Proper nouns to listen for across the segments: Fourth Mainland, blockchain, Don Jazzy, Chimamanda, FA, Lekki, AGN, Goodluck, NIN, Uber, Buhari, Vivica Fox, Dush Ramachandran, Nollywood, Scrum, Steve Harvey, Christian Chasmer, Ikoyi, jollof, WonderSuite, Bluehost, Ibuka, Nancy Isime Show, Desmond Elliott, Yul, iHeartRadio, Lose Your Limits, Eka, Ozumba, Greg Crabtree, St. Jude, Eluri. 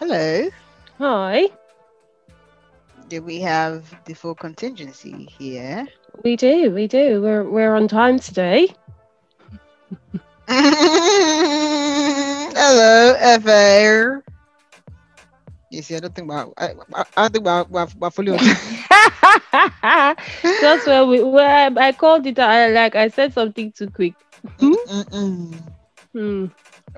Hello. Hi. Do we have the full contingency here? We do. We do. We're on time today. Hello, FA. You see, I don't think we're fully on time. That's where we were. I called it. I said something too quick.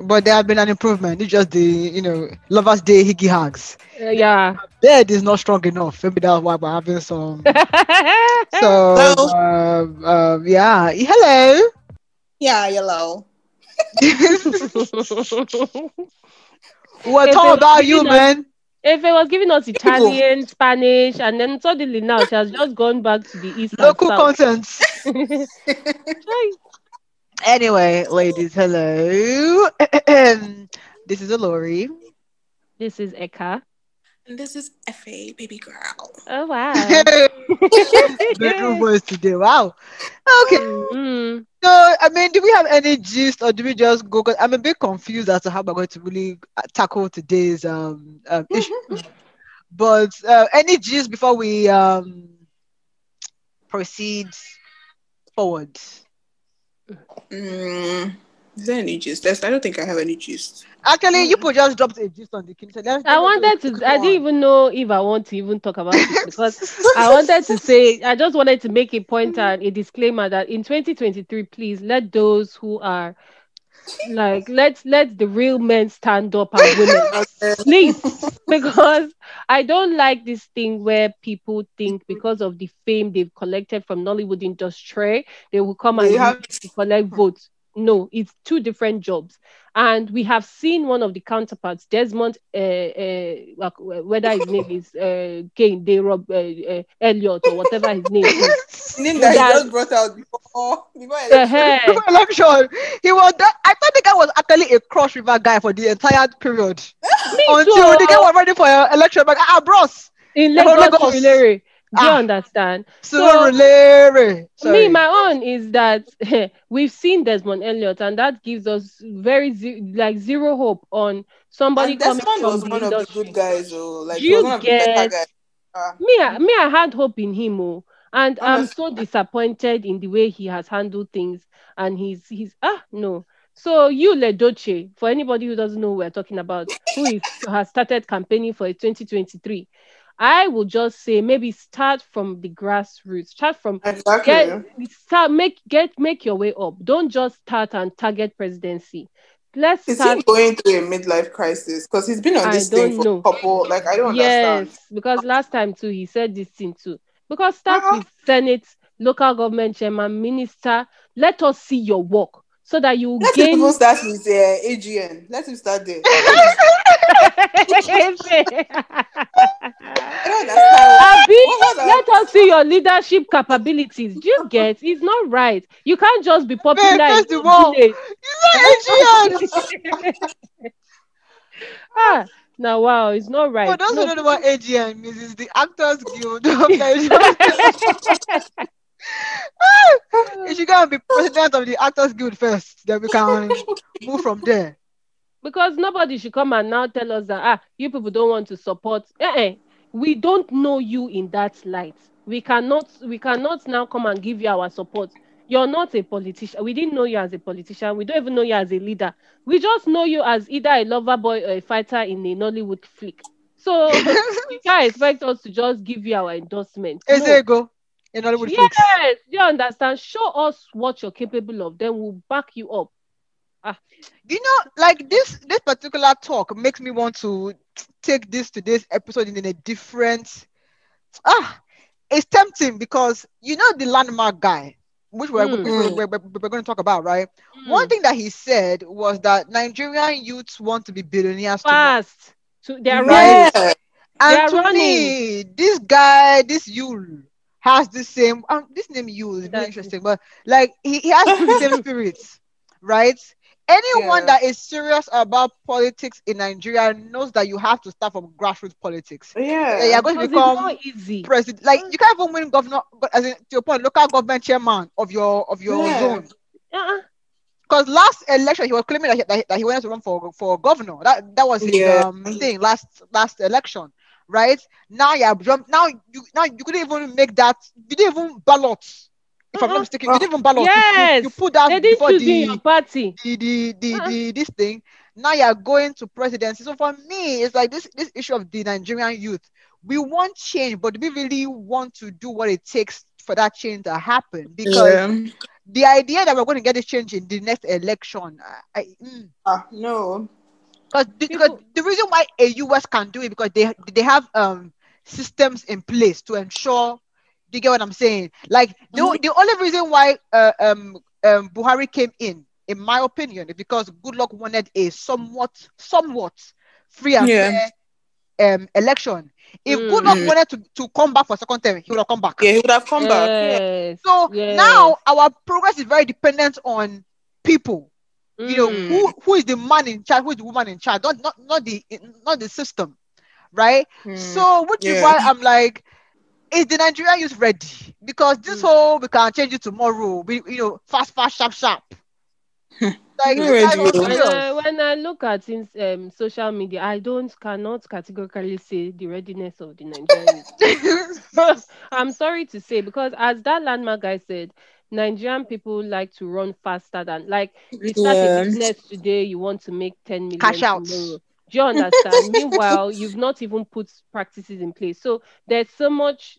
But there have been an improvement. It's just the Lover's Day higgy hugs. Yeah, bed is not strong enough. Maybe that's why we're having some. Yeah. Hello. Yeah, hello. We're talking about you, man. If it was giving us Italian, people. Spanish, and then suddenly now she has just gone back to the East. Local contents. Anyway, ladies, hello. This is Eluri. This is Eka. And this is FA, baby girl. Oh, wow. Bedroom words today. Wow. Okay. Mm-hmm. So, I mean, do we have any gist or do we just go? Because I'm a bit confused as to how we're going to really tackle today's issue. But any gist before we proceed forward? Is there any gist? I don't think I have any gist. Actually, you could just drop a gist on the king. So I wanted to. I didn't even know if I want to even talk about it because I just wanted to make a point and a disclaimer that in 2023, please let those who are like let the real men stand up and women, please, because I don't like this thing where people think because of the fame they've collected from Nollywood industry, they will come and collect votes. No, it's two different jobs, and we have seen one of the counterparts, Desmond, whether his name is Kane, Rob Elliott or whatever his name is. Name that he just brought out before election. I thought the guy was actually a Cross River guy for the entire period until the guy was ready for election. But bros in Lagos. Do you understand? So me, my own is that we've seen Desmond Elliott, and that gives us zero hope on somebody coming from was one industry. Of the good guys, I had hope in him, and I'm so disappointed in the way he has handled things, and he's no. So Yul Edochie, for anybody who doesn't know what we're talking about, who has started campaigning for 2023. I will just say maybe start from the grassroots. Make your way up. Don't just start and target presidency. Is he going through a midlife crisis? Because he's been on this thing for a couple. I don't understand. Yes, because last time too he said this thing too. Because start with Senate, local government chairman, minister. Let us see your work so that you gain. Let's start with AGN. Let him start there. Let us see your leadership capabilities. Do you get? It's not right. You can't just be popular. Man, now, wow, it's not right. For those who don't know what AGN means, it's the Actors Guild of Nigeria. You should go and be president of the Actors Guild first, then we can move from there. Because nobody should come and now tell us that you people don't want to support. We don't know you in that light. We cannot now come and give you our support. You're not a politician. We didn't know you as a politician. We don't even know you as a leader. We just know you as either a lover boy or a fighter in a Nollywood flick. So you can't expect us to just give you our endorsement. Go. In Nollywood flicks. Yes, you understand. Show us what you're capable of. Then we'll back you up. This particular talk makes me want to take today's episode in a different. It's tempting because the landmark guy, which we're going to talk about, right? One thing that he said was that Nigerian youths want to be billionaires fast. They're right. Yeah. And to running. Me, this guy, this Yul, has the same. This name Yul is really interesting, but he has the same spirit, right? Anyone that is serious about politics in Nigeria knows that you have to start from grassroots politics. Yeah, you're going to become president. You can't even win governor, but as in, to your point, local government chairman of your zone. Because last election, he was claiming that he wanted to run for governor. That was his thing last election, right? Now you have jumped. Now you couldn't even make that. You didn't even ballot. If I'm not mistaken, you didn't even ballot. Yes, you put that before the party. This thing. Now you are going to presidency. So for me, it's like this issue of the Nigerian youth. We want change, but we really want to do what it takes for that change to happen. Because the idea that we're going to get a change in the next election, no. Because the reason why a US can do it because they have systems in place to ensure. Do you get what I'm saying? Like the only reason why Buhari came in my opinion, because Goodluck wanted a somewhat free and fair election. If Goodluck wanted to come back for second term, he would have come back. Yeah, he would have come back. Yes. Yeah. So now our progress is very dependent on people. You know, who is the man in charge, who is the woman in charge, not the system, right? So which is why I'm like, is the Nigerian youth ready? Because this whole we can change it tomorrow. We, fast, sharp. Like, when I look at social media, I cannot categorically say the readiness of the Nigerians. I'm sorry to say, because as that landmark guy said, Nigerian people like to run faster than you start a business today, you want to make 10 million cash out tomorrow. Do you understand? Meanwhile, you've not even put practices in place. So there's so much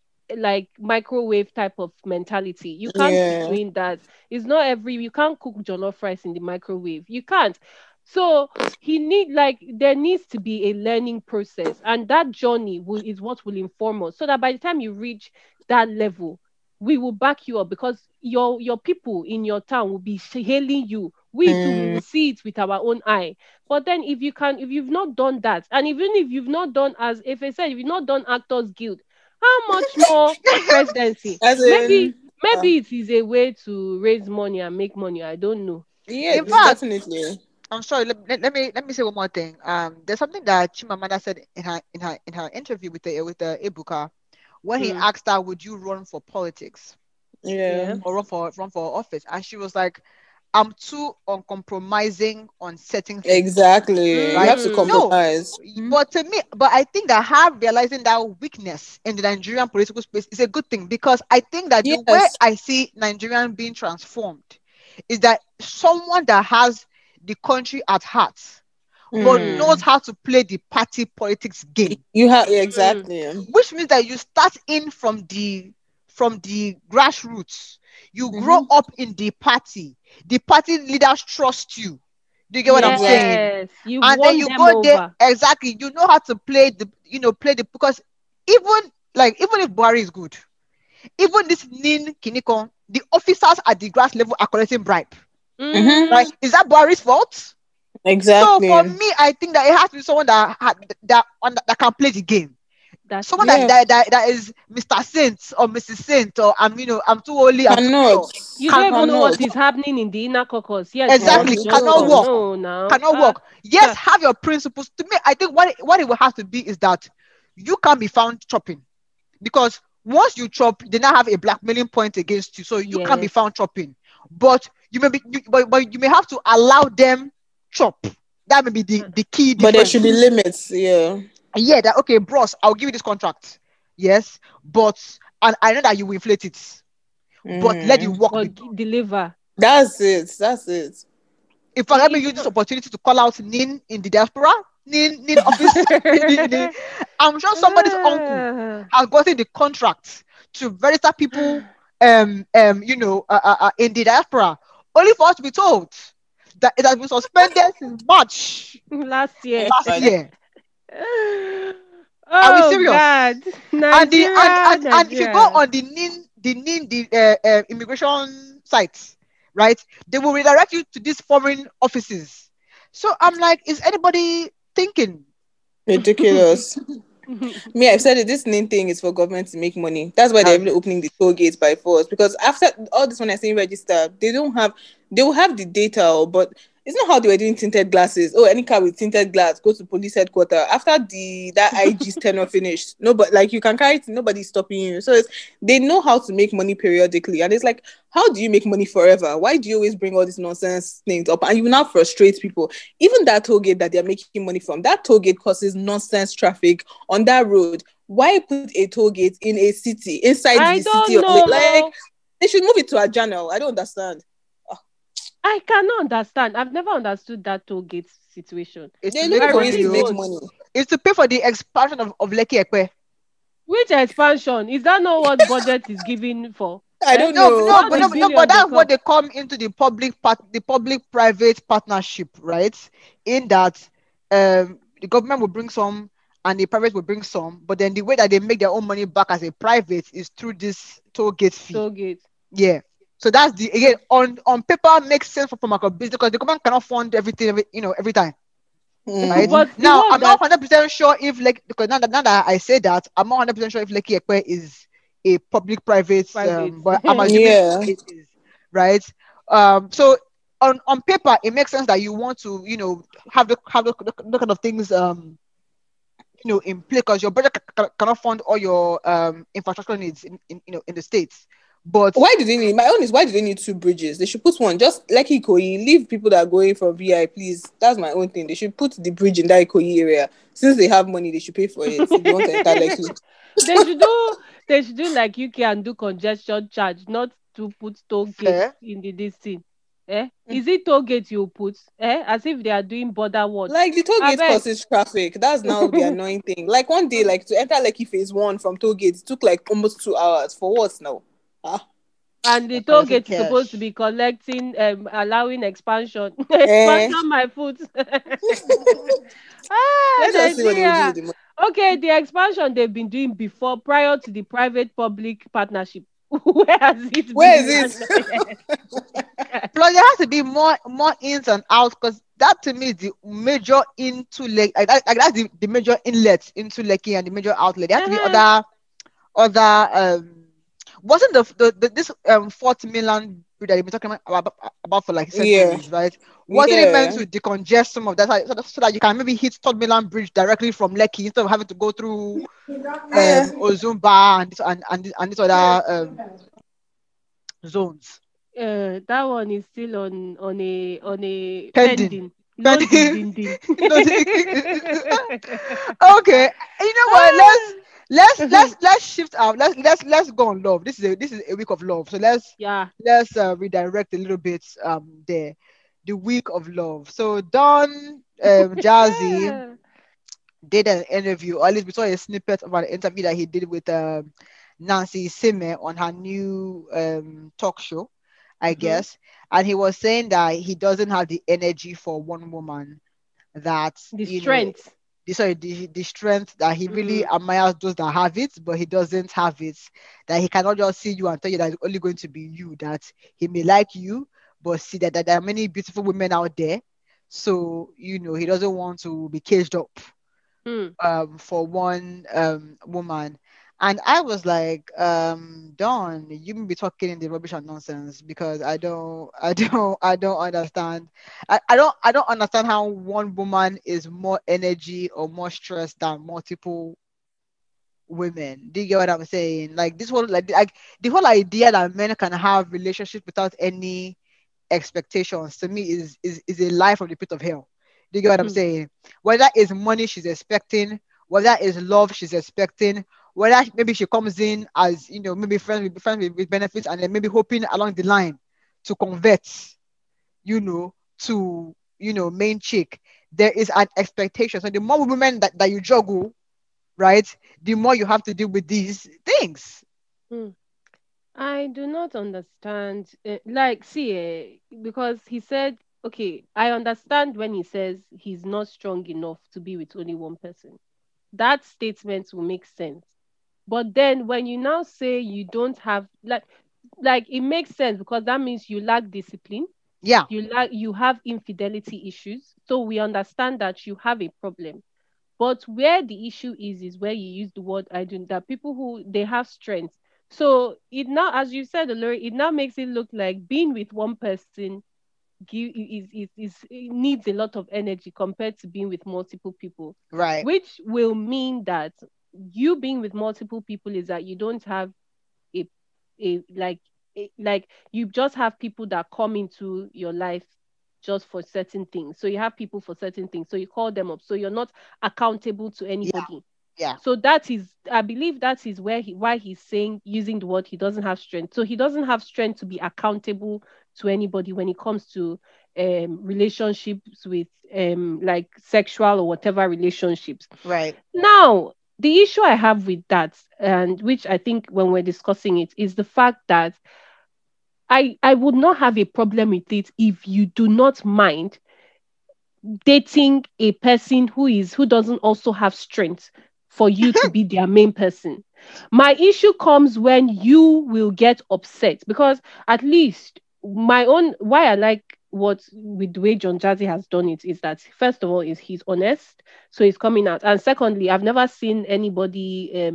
microwave type of mentality. You can't be doing that. It's not you can't cook jollof rice in the microwave. You can't. So there needs to be a learning process, and that journey is what will inform us, so that by the time you reach that level, we will back you up, because your people in your town will be hailing you. We do see it with our own eye. But then if you've not done that, and even if you've not done, as FA said, if you've not done Actors Guild, how much more presidency? Maybe it is a way to raise money and make money. I don't know. Yeah, in fact, definitely. I'm sorry. Let me say one more thing. There's something that Chimamanda said in her interview with the Ibuka, when he asked her, "Would you run for politics? Or run for office?" And she was like, "I'm too uncompromising on certain things." Exactly. Right? You have to compromise. No, but I think that her realizing that weakness in the Nigerian political space is a good thing, because I think that the way I see Nigerian being transformed is that someone that has the country at heart but knows how to play the party politics game. You have exactly. Which means that you start in from the grassroots. You grow up in the party. The party leaders trust you. Do you get what I'm saying? You and then you go over there. Exactly. You know how to play the because even if Buhari is good, even this NIN Kiniko, the officers at the grass level are collecting bribe. Mm-hmm. Right? Is that Buhari's fault? Exactly. So for me, I think that it has to be someone that can play the game. That's someone that is Mr. Saint or Mrs. Saint, or I'm too holy. You don't even know what is happening in the inner caucus. Yes, exactly. Cannot work. Yes, have your principles. To me, I think what it will have to be is that you can be found chopping, because once you chop, they now have a blackmailing point against you, so you can be found chopping. But you may have to allow them chop. That may be the key difference. But there should be limits. Bros, I'll give you this contract. Yes, but and I know that you will inflate it, but let you work deliver. That's it. If I ever use this opportunity to call out Nin in the diaspora, Nin office, I'm sure somebody's uncle has gotten the contract to register people, in the diaspora, only for us to be told that it has been suspended since March last year. Are we serious? God. And if you go on the immigration site, right, they will redirect you to these foreign offices. So I'm like, is anybody thinking? Ridiculous. Me, I've said it, this NIN thing is for government to make money. That's why they're really opening the toll gates by force, because after all this, when I say register, they will have the data, but It's not how they were doing tinted glasses. Oh, any car with tinted glass, go to police headquarters. After that IG's tenure finished, no, but like you can carry it, nobody's stopping you. So they know how to make money periodically. And it's like, how do you make money forever? Why do you always bring all these nonsense things up? And you will now frustrate people. Even that toll gate that they're making money from, that toll gate causes nonsense traffic on that road. Why put a toll gate in a city, inside the city? Like, they should move it to Ajano. I don't understand. I cannot understand. I've never understood that toll gate situation. It's they look for you to make money. It's to pay for the expansion of Lekki Ekwe. Which expansion? Is that not what budget is given for? I don't know. No, but that's what they come into the public-private partnership, right? In that the government will bring some and the private will bring some, but then the way that they make their own money back as a private is through this toll gate fee. Toll gate. Yeah. So that's the, again, on paper makes sense for a business because the government cannot fund everything, every time. Mm. Right? But now, I'm not 100% sure if, like, because now that I say that, I'm not 100% sure if Lekki Ekwe is a public-private, but I'm assuming it is, right? So on paper, it makes sense that you want to, have the kind of things, in play because your budget cannot fund all your infrastructure needs in the States. But why do they need? My own is why do they need two bridges? They should put one. Just like Ikoyi, leave people that are going from VI, please. That's my own thing. They should put the bridge in that Ikoyi area. Since they have money, they should pay for it. They want to enter Lekki. They should do like UK and do congestion charge, not to put toll gates in this thing. Is it toll gate you put? As if they are doing border work. Like the toll gate causes traffic. That's now the annoying thing. Like one day, like to enter Lekki phase 1 from toll gates took like almost 2 hours. For what now? And the toll gate is supposed to be collecting, allowing expansion. Expansion my foot. Let's see what they will do with the money. Okay, the expansion they've been doing before, prior to the private-public partnership. Where is it? Plus, there has to be more ins and outs because that to me is the major into Lekki. That's the major inlet into Lekki and the major outlet. There has to be other. Wasn't this Fourth Mainland bridge that you've been talking about for like centuries, right? Wasn't it meant to decongest some of that so that you can maybe hit Third Mainland bridge directly from Lekki instead of having to go through Ozumba and these other zones? That one is still on a pending. No, okay, you know what? Let's shift out. Let's go on love. This is a week of love. So let's redirect a little bit there. The week of love. So Don Jazzy did an interview, or at least we saw a snippet of an interview that he did with Nancy Isime on her new talk show, I guess. And he was saying that he doesn't have the energy for one woman. The strength that he really admires those that have it, but he doesn't have it. That he cannot just see you and tell you that it's only going to be you. That he may like you, but see that there are many beautiful women out there. So he doesn't want to be caged up for one woman. And I was like, Don, you may be talking in the rubbish and nonsense because I don't understand. I don't understand how one woman is more energy or more stress than multiple women. Do you get what I'm saying? Like this whole like the whole idea that men can have relationships without any expectations to me is a lie from the pit of hell. Do you get what I'm saying? Whether it's money she's expecting, whether it's love she's expecting. Whether maybe she comes in as, maybe friends with benefits and then maybe hoping along the line to convert, to, main chick. There is an expectation. So the more women that you juggle, right, the more you have to deal with these things. I do not understand. Because he said, okay, I understand when he says he's not strong enough to be with only one person. That statement will make sense. But then when you now say you don't have like it makes sense because that means you lack discipline. Yeah. You have infidelity issues. So we understand that you have a problem. But where the issue is where you use the word that people who they have strength. So it now, as you said, Eluri, it now makes it look like being with one person it needs a lot of energy compared to being with multiple people. Right. Which will mean that you being with multiple people is that you don't have like you just have people that come into your life just for certain things. So you have people for certain things. So you call them up. So you're not accountable to anybody. Yeah. Yeah. So that is, I believe that is where why he's saying, using the word, he doesn't have strength. So he doesn't have strength to be accountable to anybody when it comes to relationships with like sexual or whatever relationships. Right. Now, the issue I have with that, and which I think when we're discussing it, is the fact that I would not have a problem with it if you do not mind dating a person who doesn't also have strength for you to be their main person. My issue comes when you will get upset, because at least my own, why I like what with the way Don Jazzy has done it is that, first of all, is he's honest, so he's coming out, and secondly, I've never seen anybody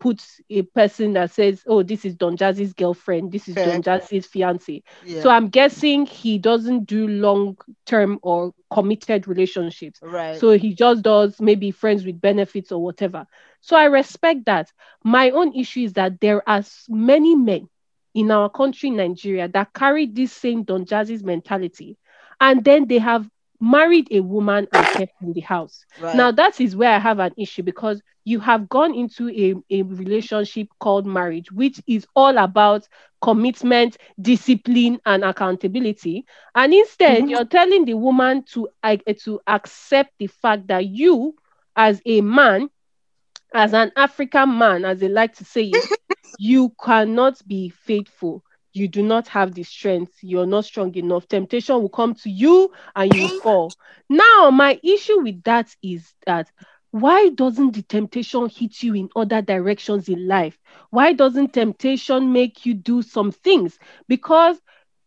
put a person that says, oh, this is Don Jazzy's girlfriend, this is Don Jazzy's fiancé. Yeah. So I'm guessing he doesn't do long-term or committed relationships. Right. So he just does maybe friends with benefits or whatever. So I respect that. My own issue is that there are many men in our country, Nigeria, that carry this same Don Jazzy's mentality. And then they have married a woman and kept in the house. Right. Now, that is where I have an issue, because you have gone into a relationship called marriage, which is all about commitment, discipline, and accountability. And instead, mm-hmm. you're telling the woman to accept the fact that you, as a man, as an African man, as they like to say it, you cannot be faithful. You do not have the strength. You're not strong enough. Temptation will come to you and you fall. Now, my issue with that is that why doesn't the temptation hit you in other directions in life? Why doesn't temptation make you do some things? Because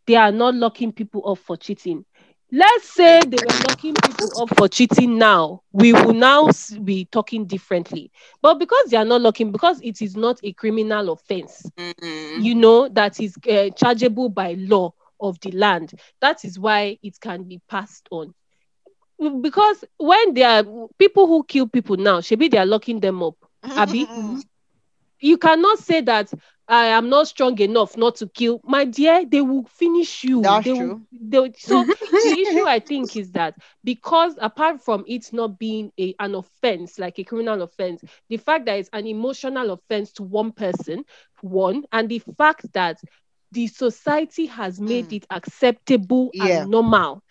they are not locking people up for cheating. Let's say they were locking people up for cheating now. We will now be talking differently. But because they are not locking, because it is not a criminal offense, mm-hmm. you know, that is chargeable by law of the land. That is why it can be passed on. Because when there are people who kill people now, maybe they are locking them up. Abi, you cannot say that I am not strong enough not to kill. My dear, they will finish you. That's true. So the issue, I think, is that because apart from it not being an offense, like a criminal offense, the fact that it's an emotional offense to one person, and the fact that the society has made it acceptable and normal.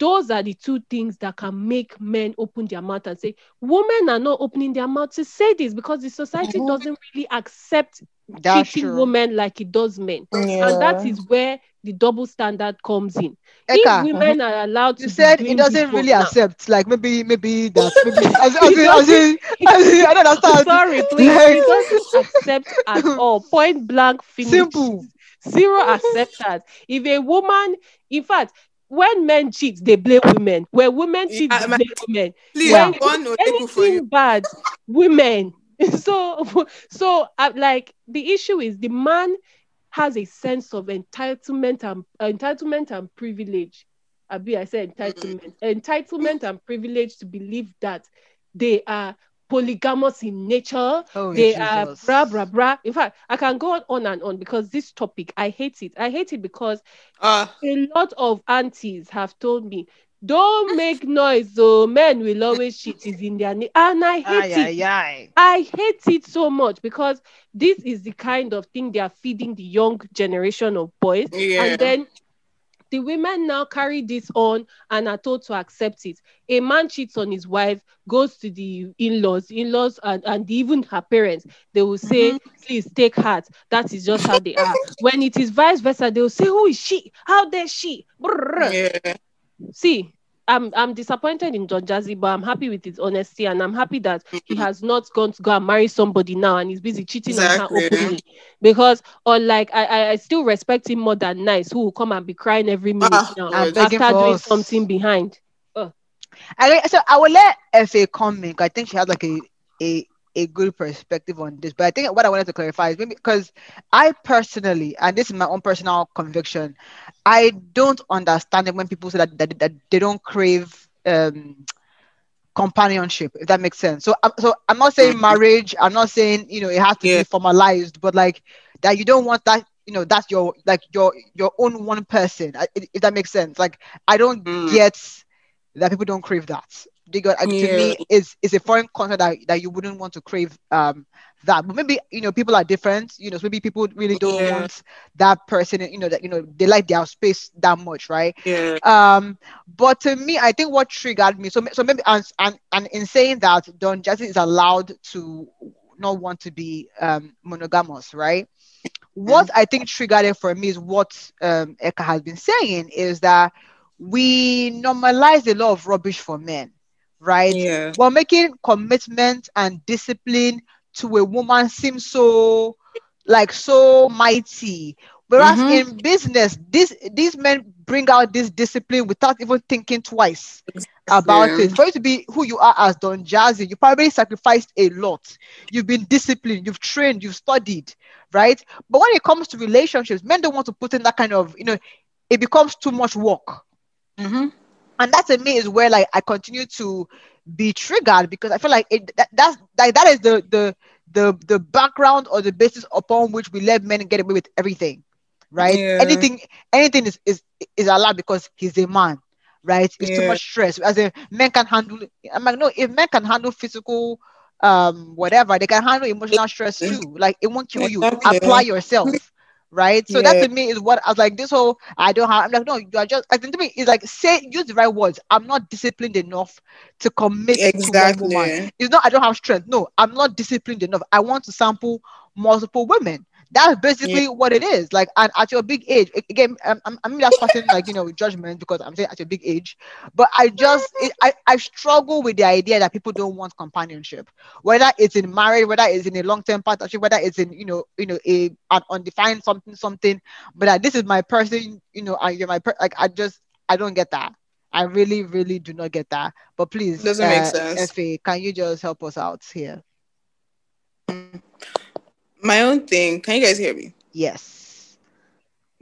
Those are the two things that can make men open their mouth and say, women are not opening their mouth to say this because the society doesn't really accept cheating women like it does men. Yeah. And that is where the double standard comes in. Eka, if women are allowed to said it doesn't really accept, like maybe that I don't understand. Sorry, please. It doesn't accept at all. Point blank finish. Simple. Zero acceptance. If a woman, in fact, when men cheat, they blame women. When women cheat, they blame women. Please, anything bad, women. So, like, the issue is the man has a sense of entitlement and privilege. I said entitlement. Entitlement and privilege to believe that they are polygamous in nature. Oh, they are blah, blah, blah. In fact, I can go on and on because this topic, I hate it. I hate it because a lot of aunties have told me, don't make noise, though. Men will always cheat is in their name. And I hate it. I hate it so much because this is the kind of thing they are feeding the young generation of boys. Yeah. And then the women now carry this on and are told to accept it. A man cheats on his wife, goes to the in-laws and even her parents. They will say, please take heart. That is just how they are. When it is vice versa, they will say, who is she? How dare she? Yeah. See, I'm disappointed in Don Jazzy, but I'm happy with his honesty, and I'm happy that he has not gone to go and marry somebody now, and he's busy cheating on her openly. Because, unlike, I still respect him more than Nice, who will come and be crying every minute now after doing something behind. I would let FA comment. I think she had like a a good perspective on this. But I think what I wanted to clarify is maybe because I personally, and this is my own personal conviction, I don't understand it when people say that they don't crave companionship, if that makes sense. So I'm not saying marriage, I'm not saying, you know, it has to be formalized, but like that you don't want that, you know, that's your, like your own one person, if that makes sense. Like, I don't get that people don't crave that. To me, it's a foreign concept that you wouldn't want to crave that. But maybe, you know, people are different, you know, so maybe people really don't want that person, you know, that, you know, they like their space that much, right? Yeah. But to me, I think what triggered me, so maybe, and in saying that, Don Jazzy is allowed to not want to be monogamous, right? What I think triggered it for me is what Eka has been saying, is that we normalize a lot of rubbish for men. Right? Yeah. Well, making commitment and discipline to a woman seems so mighty. Whereas in business, these men bring out this discipline without even thinking twice about it. For you to be who you are as Don Jazzy, you probably sacrificed a lot. You've been disciplined, you've trained, you've studied, right? But when it comes to relationships, men don't want to put in that kind of, you know, it becomes too much work. Mm-hmm. And that to me is where, like, I continue to be triggered, because I feel like that is the background or the basis upon which we let men get away with everything, right? Yeah. Anything is allowed because he's a man, right? It's too much stress. As a men can handle, I'm like, no, if men can handle physical, whatever, they can handle emotional stress too. Like, it won't kill you. Apply yourself. Right, so that to me is what I was like. This whole I don't have. I'm like, no, you are just. I think to me it's like, use the right words. I'm not disciplined enough to commit to one woman. It's not I don't have strength. No, I'm not disciplined enough. I want to sample multiple women. That's basically what it is. Like, and at your big age, again, I'm just passing like, you know, judgment, because I'm saying at your big age, but I just I struggle with the idea that people don't want companionship, whether it's in marriage, whether it's in a long-term partnership, whether it's in you know an undefined something. But this is my person, you know, and you're my like I don't get that. I really, really do not get that. But please, doesn't make sense. FA, can you just help us out here? My own thing, can you guys hear me? Yes.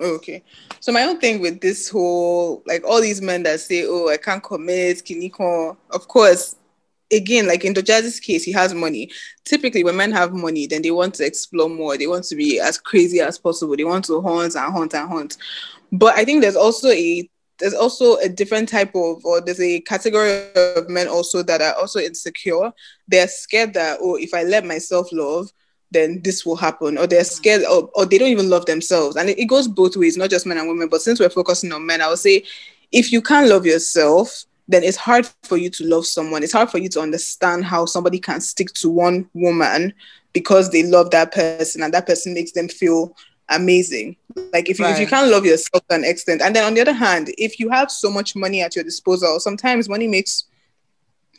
Okay. So my own thing with this whole, like, all these men that say, oh, I can't commit, Kiniko. Of course, again, like in Don Jazzy's case, he has money. Typically, when men have money, then they want to explore more. They want to be as crazy as possible. They want to hunt and hunt and hunt. But I think there's also a different type of, or there's a category of men also that are also insecure. They're scared that, oh, if I let myself love, then this will happen, or they're scared, or they don't even love themselves. And it goes both ways, not just men and women. But since we're focusing on men, I would say, if you can't love yourself, then it's hard for you to love someone. It's hard for you to understand how somebody can stick to one woman because they love that person, and that person makes them feel amazing. Like, if you can't love yourself to an extent. And then on the other hand, if you have so much money at your disposal, sometimes money makes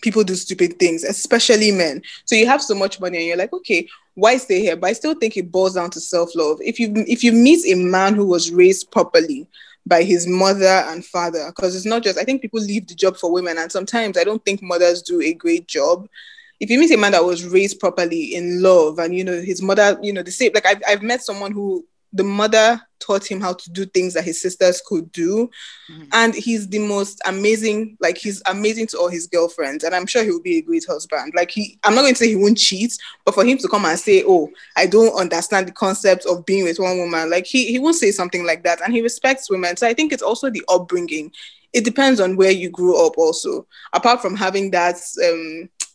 people do stupid things, especially men. So you have so much money and you're like, okay, why stay here? But I still think it boils down to self-love. If you meet a man who was raised properly by his mother and father, because it's not just, I think people leave the job for women, and sometimes I don't think mothers do a great job. If you meet a man that was raised properly in love, and, you know, his mother, you know, the same, like I've met someone who the mother taught him how to do things that his sisters could do. Mm-hmm. And he's the most amazing, like, he's amazing to all his girlfriends. And I'm sure he will be a great husband. Like, I'm not going to say he won't cheat, but for him to come and say, oh, I don't understand the concept of being with one woman, like, he won't say something like that. And he respects women. So I think it's also the upbringing. It depends on where you grew up also. Apart from having that,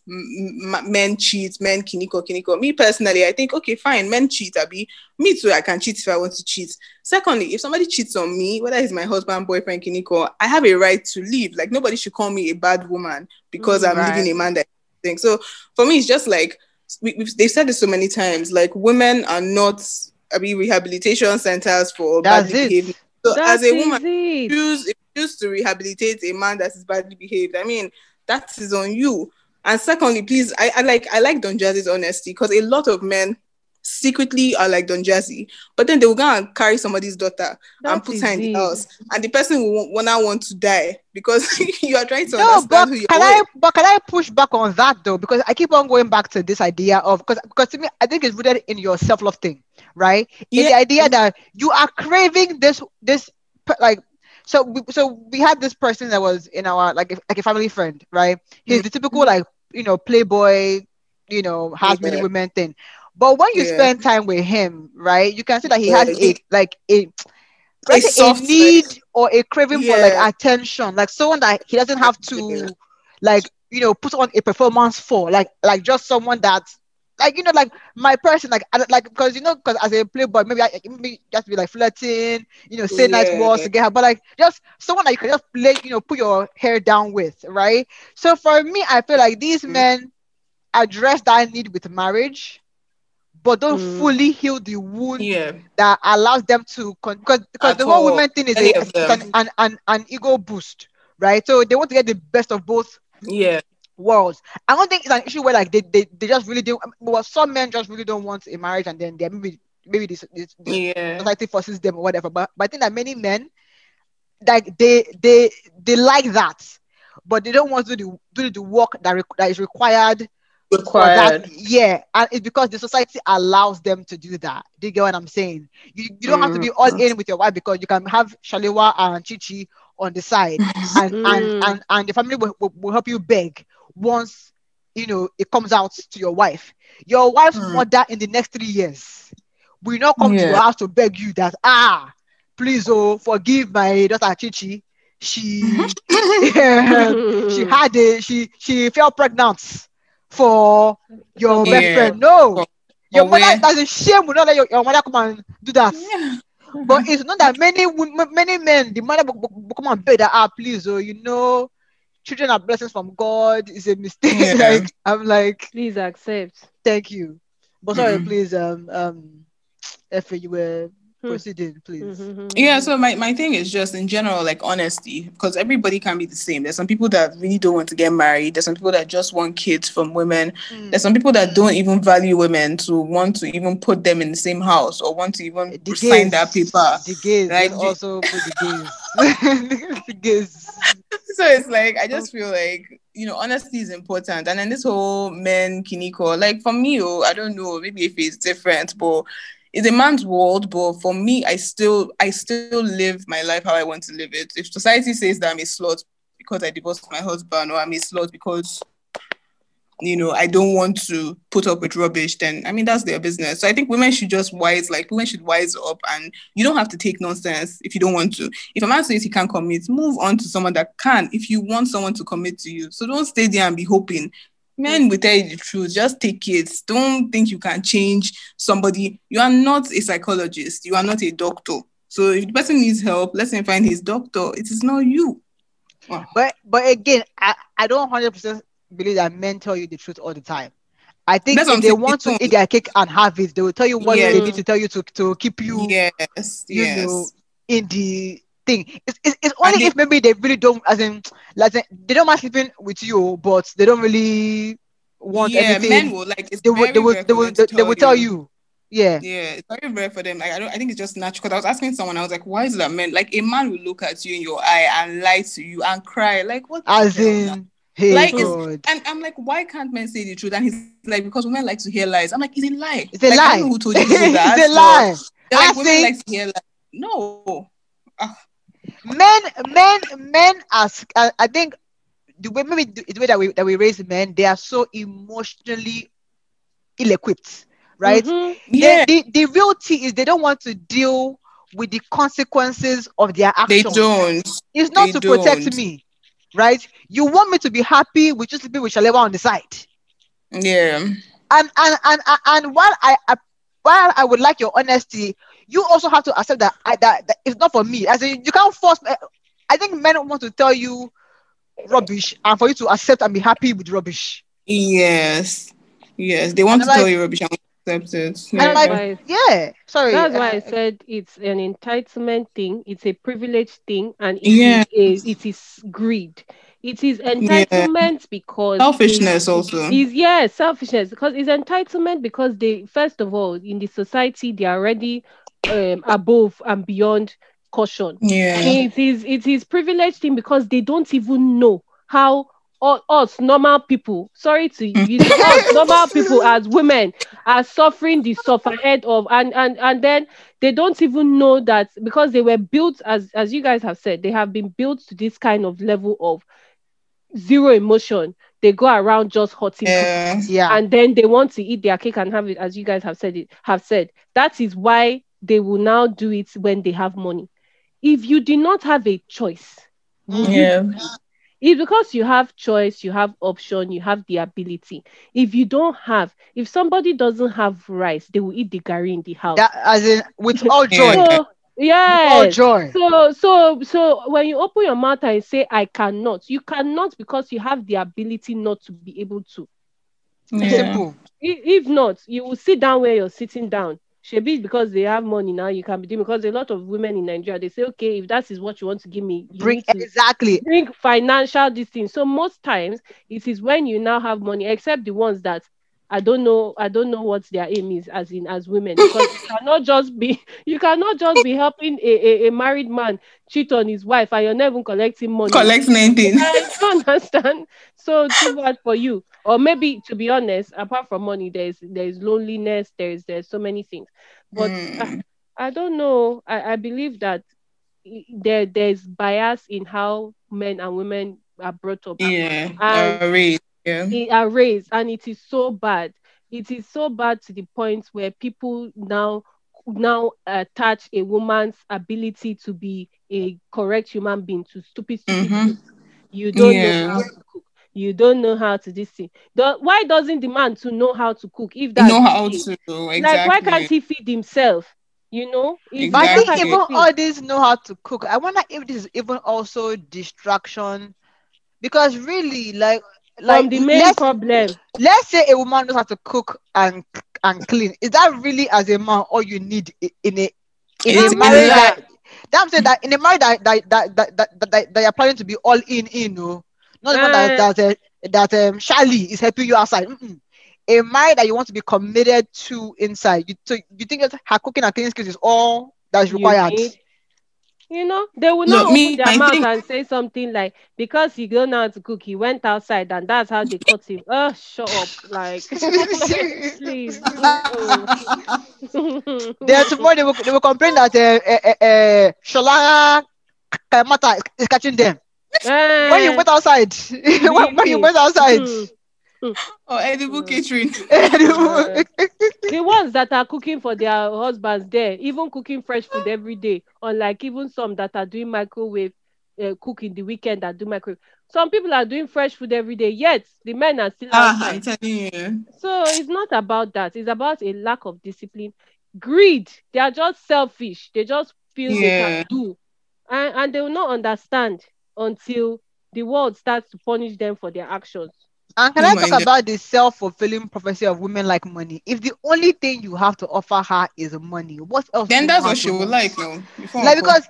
men cheat, men Kiniko. Me personally, I think, okay, fine, men cheat, Abi. Me too, I can cheat if I want to cheat. Secondly, if somebody cheats on me, whether he's my husband, boyfriend, Kiniko, I have a right to leave. Like, nobody should call me a bad woman because I'm leaving a man that thinks. So for me, it's just like, they've said this so many times, like, women are not, rehabilitation centers for bad behavior. So as a woman, if you choose to rehabilitate a man that is badly behaved, I mean, that is on you. And secondly, please, I like Don Jazzy's honesty, because a lot of men secretly are like Don Jazzy, but then they will go and carry somebody's daughter and put her in the house, and the person will not want to die because you are trying to understand who you are. But can I push back on that though? Because I keep on going back to this idea of because to me, I think it's rooted in your self-love thing, right? Yeah. In the idea that you are craving this like. So we had this person that was in our like a family friend, right? He's the typical like playboy, has many women thing. But when you spend time with him, right, you can see that he has a need or a craving for like attention, like someone that he doesn't have to put on a performance for, like just someone that. Like my person, because as a playboy, maybe you have to be like flirting, say nice words to get her, but like just someone that you can just play, put your hair down with, right? So for me, I feel like these men address that need with marriage, but don't fully heal the wound that allows them to because the whole women thing is an ego boost, right? So they want to get the best of both. Yeah. Worlds. I don't think it's an issue where like they just really do. Well, some men just really don't want a marriage, and then they maybe this society forces them or whatever. But I think that many men like they like that, but they don't want to do the work that is required. And it's because the society allows them to do that. Do you get what I'm saying? You don't have to be all in with your wife because you can have Shalewa and Chichi on the side, and the family will help you beg. Once it comes out to your wife, your wife's mother in the next 3 years will not come to your house to beg you that please forgive my daughter Chichi, she fell pregnant for your best friend. No, your mother doesn't shame will not let your mother come and do that. Yeah. But it's not that many men, the mother will come and beg that please, children are blessings from God. It's a mistake. Yeah. I'm like, please accept. Thank you. But sorry, please, FA, you were proceeding, please. Yeah. So my thing is just in general, like honesty, because everybody can be the same. There's some people that really don't want to get married. There's some people that just want kids from women. There's some people that don't even value women to want to even put them in the same house or want to even sign that paper. The gays, right? Also put the gays. The gays. So it's like, I just feel like, honesty is important. And then this whole men, Kiniko, like for me, I don't know, maybe if it's different, but it's a man's world. But for me, I still live my life how I want to live it. If society says that I'm a slut because I divorced my husband, or I'm a slut because, I don't want to put up with rubbish, then, I mean, that's their business. So I think women should just wise up, and you don't have to take nonsense if you don't want to. If a man says he can't commit, move on to someone that can, if you want someone to commit to you. So don't stay there and be hoping. Men will tell you the truth. Just take it. Don't think you can change somebody. You are not a psychologist. You are not a doctor. So if the person needs help, let him find his doctor. It is not you. Oh. But again, I don't 100% believe that men tell you the truth all the time. I think that's if they want to eat their cake and have it, they will tell you what they need to tell you to keep you, in the thing. It's only if maybe they really don't, as in they don't mind sleeping with you, but they don't really want anything. Yeah, men will like. It's they will tell you. Yeah. Yeah, it's very rare for them. Like I think it's just natural. Because I was asking someone, I was like, why is that men? Like a man will look at you in your eye and lie to you and cry. Like what? As in. Hey, and I'm like, why can't men say the truth? And he's like, because women like to hear lies. I'm like, it's a lie. It's a lie. I don't know who told you that. It's a lie. Like, women like to hear lies. No. Men are, I think the way that we raise men, they are so emotionally ill-equipped, right? Mm-hmm. Yeah. The reality is they don't want to deal with the consequences of their actions. They don't. It's not they to don't. Protect me, right? You want me to be happy with just sleeping with Shalewa on the side. Yeah. And while I would like your honesty, you also have to accept that it's not for me. As in, you can't force. I think men want to tell you rubbish and for you to accept and be happy with rubbish. Yes. They want to tell you rubbish and accept it. Yeah. That's why I said it's an entitlement thing. It's a privilege thing, and it is greed. It is entitlement because selfishness also. Selfishness because it's entitlement because they, first of all, in the society they are already above and beyond caution. Yeah, it is privileged thing because they don't even know how us normal people, sorry to use us normal people as women, are suffering the suffered of, and then they don't even know that because they were built, as you guys have said, they have been built to this kind of level of zero emotion. They go around just hurting people, and then they want to eat their cake and have it, as you guys have said. That is why they will now do it when they have money. If you did not have a choice, it's because you have choice, you have option, you have the ability. If you don't have, if somebody doesn't have rice, they will eat the garri in the house. That, as in, with all joy. So when you open your mouth and say, I cannot, you cannot because you have the ability not to be able to. Simple. If not, you will sit down where you're sitting down. Shebi, because they have money now, you can be doing, because a lot of women in Nigeria, they say, okay, if that is what you want to give me, bring financial this thing. So most times it is when you now have money, except the ones that I don't know what their aim is, as in, as women, because you cannot just be helping a married man cheat on his wife and you're not even collecting money. Collecting anything. I don't understand. So too bad for you. Or maybe, to be honest, apart from money, there is loneliness, there's so many things. But I don't know. I believe that there's bias in how men and women are brought up. Yeah, they are raised, and it is so bad. It is so bad to the point where people now attach a woman's ability to be a correct human being to stupid people. You don't know how to cook. You don't know how to this thing. Why doesn't the man to know how to cook? If that know how to, exactly. Like, why can't he feed himself? You know, exactly. I think even all this know how to cook. I wonder if this is even also distraction, because really, like the main problem. Let's say a woman knows how to cook and clean. Is that really, as a man, all you need in a marriage? That I'm saying, that in a marriage that they are planning to be all in, you know. Not even that Charlie is helping you outside. Mm-mm. A marriage that you want to be committed to inside. You think that her cooking and cleaning skills is all that's required. You know, they will not open their mouth and say something like, because he don't know how to cook, he went outside and that's how they caught him. Oh, shut up. Like, please. Tomorrow they will complain that Shola Kamata is catching them. When you went outside. When you went outside. Or edible catering. The ones that are cooking for their husbands there, even cooking fresh food every day, unlike even some that are doing microwave cooking the weekend that do microwave. Some people are doing fresh food every day, yet the men are still outside. So it's not about that. It's about a lack of discipline. Greed. They are just selfish. They just feel they can do. And they will not understand until the world starts to punish them for their actions. And can I talk about the self-fulfilling prophecy of women like money? If the only thing you have to offer her is money, what else? Then that's what she would like, though. Like, because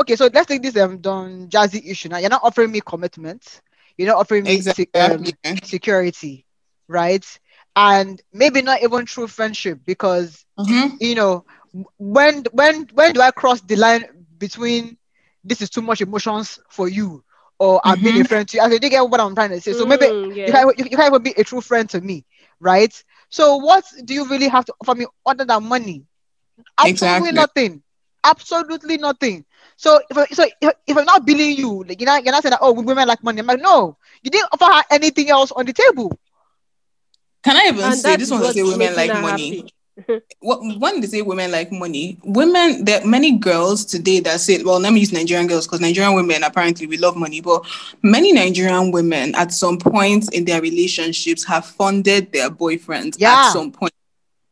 okay, so let's take this Don Jazzy issue. Now, you're not offering me commitment. You're not offering me security, right? And maybe not even true friendship, because you know, when do I cross the line between this is too much emotions for you? Or I'm being a friend to you. I think you get what I'm trying to say. So maybe you can't even be a true friend to me, right? So what do you really have to offer me other than money? Absolutely nothing. So if I'm not billing you, like, you're not saying that, oh, women like money. I'm like, no, you didn't offer her anything else on the table. Can I even say this one? Say women like money. When they say women like money, women, there are many girls today that say, well, let me use Nigerian girls because Nigerian women, apparently we love money, but many Nigerian women at some point in their relationships have funded their boyfriends at some point.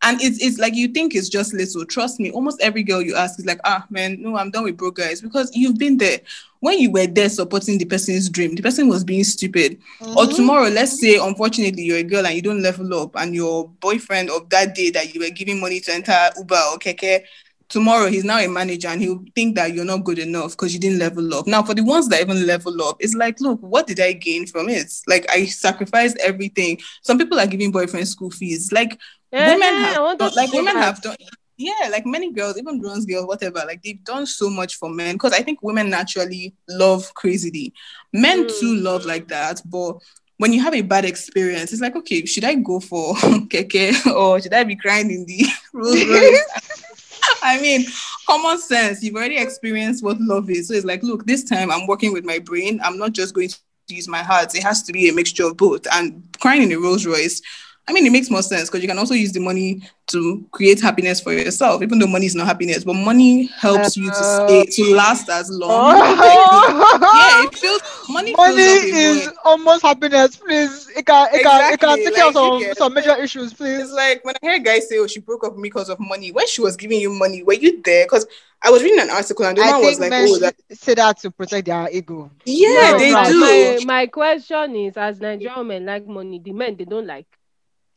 And it's like, you think it's just little. Trust me, almost every girl you ask is like, man, no, I'm done with broke guys, because you've been there. When you were there supporting the person's dream, the person was being stupid. Or tomorrow, let's say, unfortunately, you're a girl and you don't level up, and your boyfriend of that day that you were giving money to enter Uber or Keke tomorrow he's now a manager and he'll think that you're not good enough because you didn't level up. Now, for the ones that even level up, it's like, look, what did I gain from it? Like, I sacrificed everything. Some people are giving boyfriends school fees. Like, women have done... Yeah, like many girls, even grown girls, whatever, like they've done so much for men because I think women naturally love crazily. Men too love like that, but when you have a bad experience, it's like, okay, should I go for keke or should I be crying in the Rolls Royce? I mean, common sense, you've already experienced what love is. So it's like, look, this time I'm working with my brain. I'm not just going to use my heart. It has to be a mixture of both. And crying in a Rolls Royce, I mean, it makes more sense because you can also use the money to create happiness for yourself, even though money is not happiness, but money helps you to stay, to last as long. Yeah, it feels money is almost happiness, please. It can take care of some major issues, please. It's like when I hear guys say, "Oh, she broke up with me because of money." When she was giving you money, were you there? Because I was reading an article and the man was like, "Oh, that say that to protect their ego." Yeah, they do. My question is, as Nigerian men like money, the men they don't like.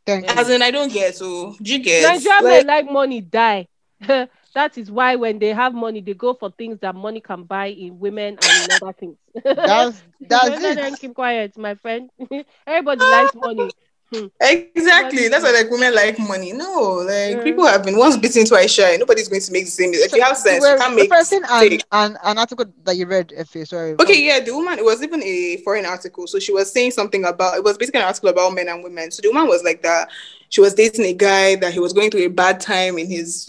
As in, I don't get so. Do you get? Nigerian men like money die. That is why when they have money, they go for things that money can buy in women and in other things. That's it. Keep quiet, my friend. Everybody likes money. Exactly. That's why like women like money. No, like people have been once bitten twice shy. Nobody's going to make the same. If you have sense, you can't make an article that you read, FA, sorry. Okay, yeah, the woman, it was even a foreign article. So she was saying something about, it was basically an article about men and women. So the woman was like that. She was dating a guy that he was going through a bad time in his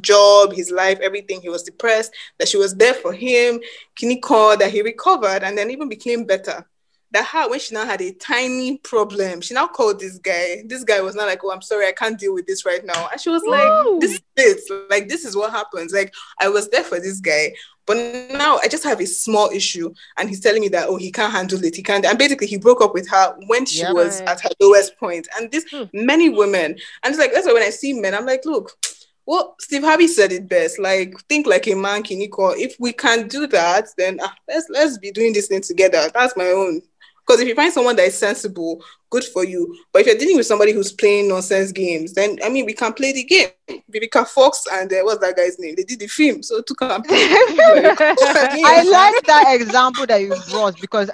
job, his life, everything. He was depressed, that she was there for him. Kiniko, that he recovered and then even became better. That her, when she now had a tiny problem, she now called this guy. This guy was not like, "Oh, I'm sorry, I can't deal with this right now." And she was like, "This is it. Like, this is what happens. Like, I was there for this guy, but now I just have a small issue, and he's telling me that, oh, he can't handle it. He can't." And basically, he broke up with her when she was at her lowest point. And this many women, and it's like that's why when I see men, I'm like, look. Well, Steve Harvey said it best, like, think like a man, Kiniko. If we can do that, then let's be doing this thing together. That's my own. Because if you find someone that is sensible, good for you. But if you're dealing with somebody who's playing nonsense games, then, I mean, we can play the game. Vivica Fox and what's that guy's name? They did the film, so two can play. I like that example that you brought because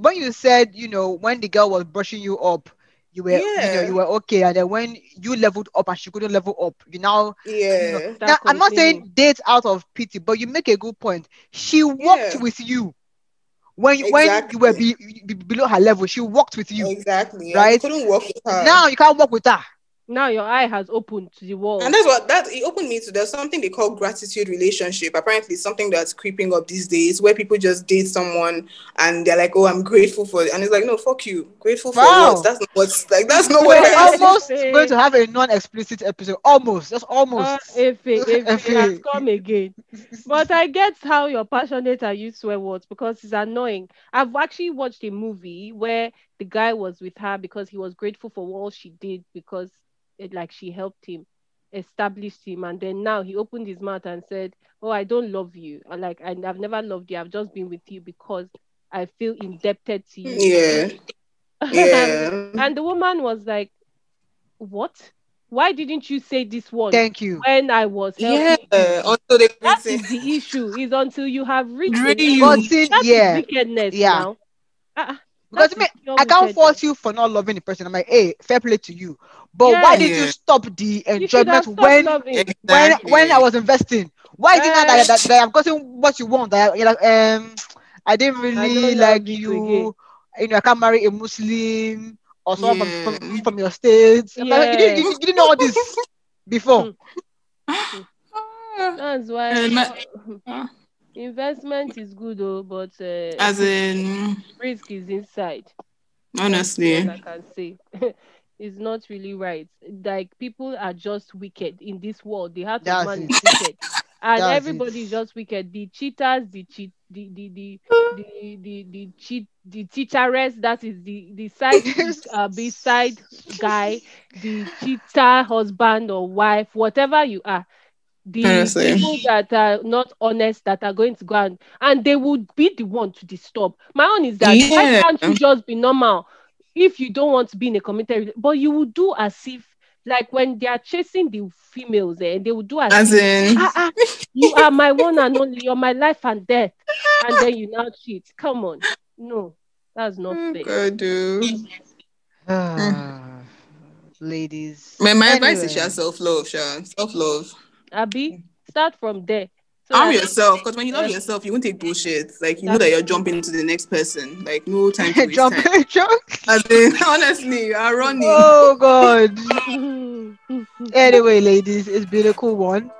when you said, you know, when the girl was brushing you up, you were, you know, you were okay, and then when you leveled up and she couldn't level up, you know. Yeah. You know, now, I'm not saying date out of pity, but you make a good point. She walked with you. When you were below her level, she walked with you. Exactly. Right? I couldn't walk with her. Now you can't walk with her. Now your eye has opened to the world. And that's it opened me to. There's something they call gratitude relationship. Apparently, it's something that's creeping up these days where people just date someone and they're like, "Oh, I'm grateful for it." And it's like, no, fuck you. Grateful for what? That's not what we're almost going to have a non-explicit episode. Almost. Just almost. If it has come again. But I get how you're passionate and you swear words because it's annoying. I've actually watched a movie where the guy was with her because he was grateful for all she did because she helped him, established him, and then now he opened his mouth and said, "Oh, I don't love you. And I've never loved you. I've just been with you because I feel indebted to you." And the woman was like, "What? Why didn't you say this word? Thank you. When I was helping you." That is the issue. Is until you have reached wickedness now. Because I can't force you for not loving the person. I'm like, hey, fair play to you. But why did you stop the enjoyment when I was investing? Why is it not that I've gotten what you want? That you're like, I didn't really like you. You know, I can't marry a Muslim or someone from your state. Yeah. Like, you didn't know all this before. That's why investment is good though, but as in risk is inside. Honestly, I can say it's not really right. Like people are just wicked in this world. They have to manage wicked, and everybody's just wicked. The cheaters, the cheateress. That is the side beside guy, the cheater husband or wife, whatever you are. The people that are not honest that are going to go out and they would be the one to disturb. My own is that why can't you just be normal if you don't want to be in a committed relationship? But you will do as if like when they are chasing the females, they will do as in. You are my one and only, you're my life and death, and then you now cheat. Come on, no, that's not fair. Ladies, my advice is self love. Abi, start from there. Arm yourself, because when you love yourself, you won't take bullshit. Like, you know that you're jumping to the next person. Like, no time to waste time. As in, honestly, you are running. Oh, God. Anyway, ladies, it's been a cool one.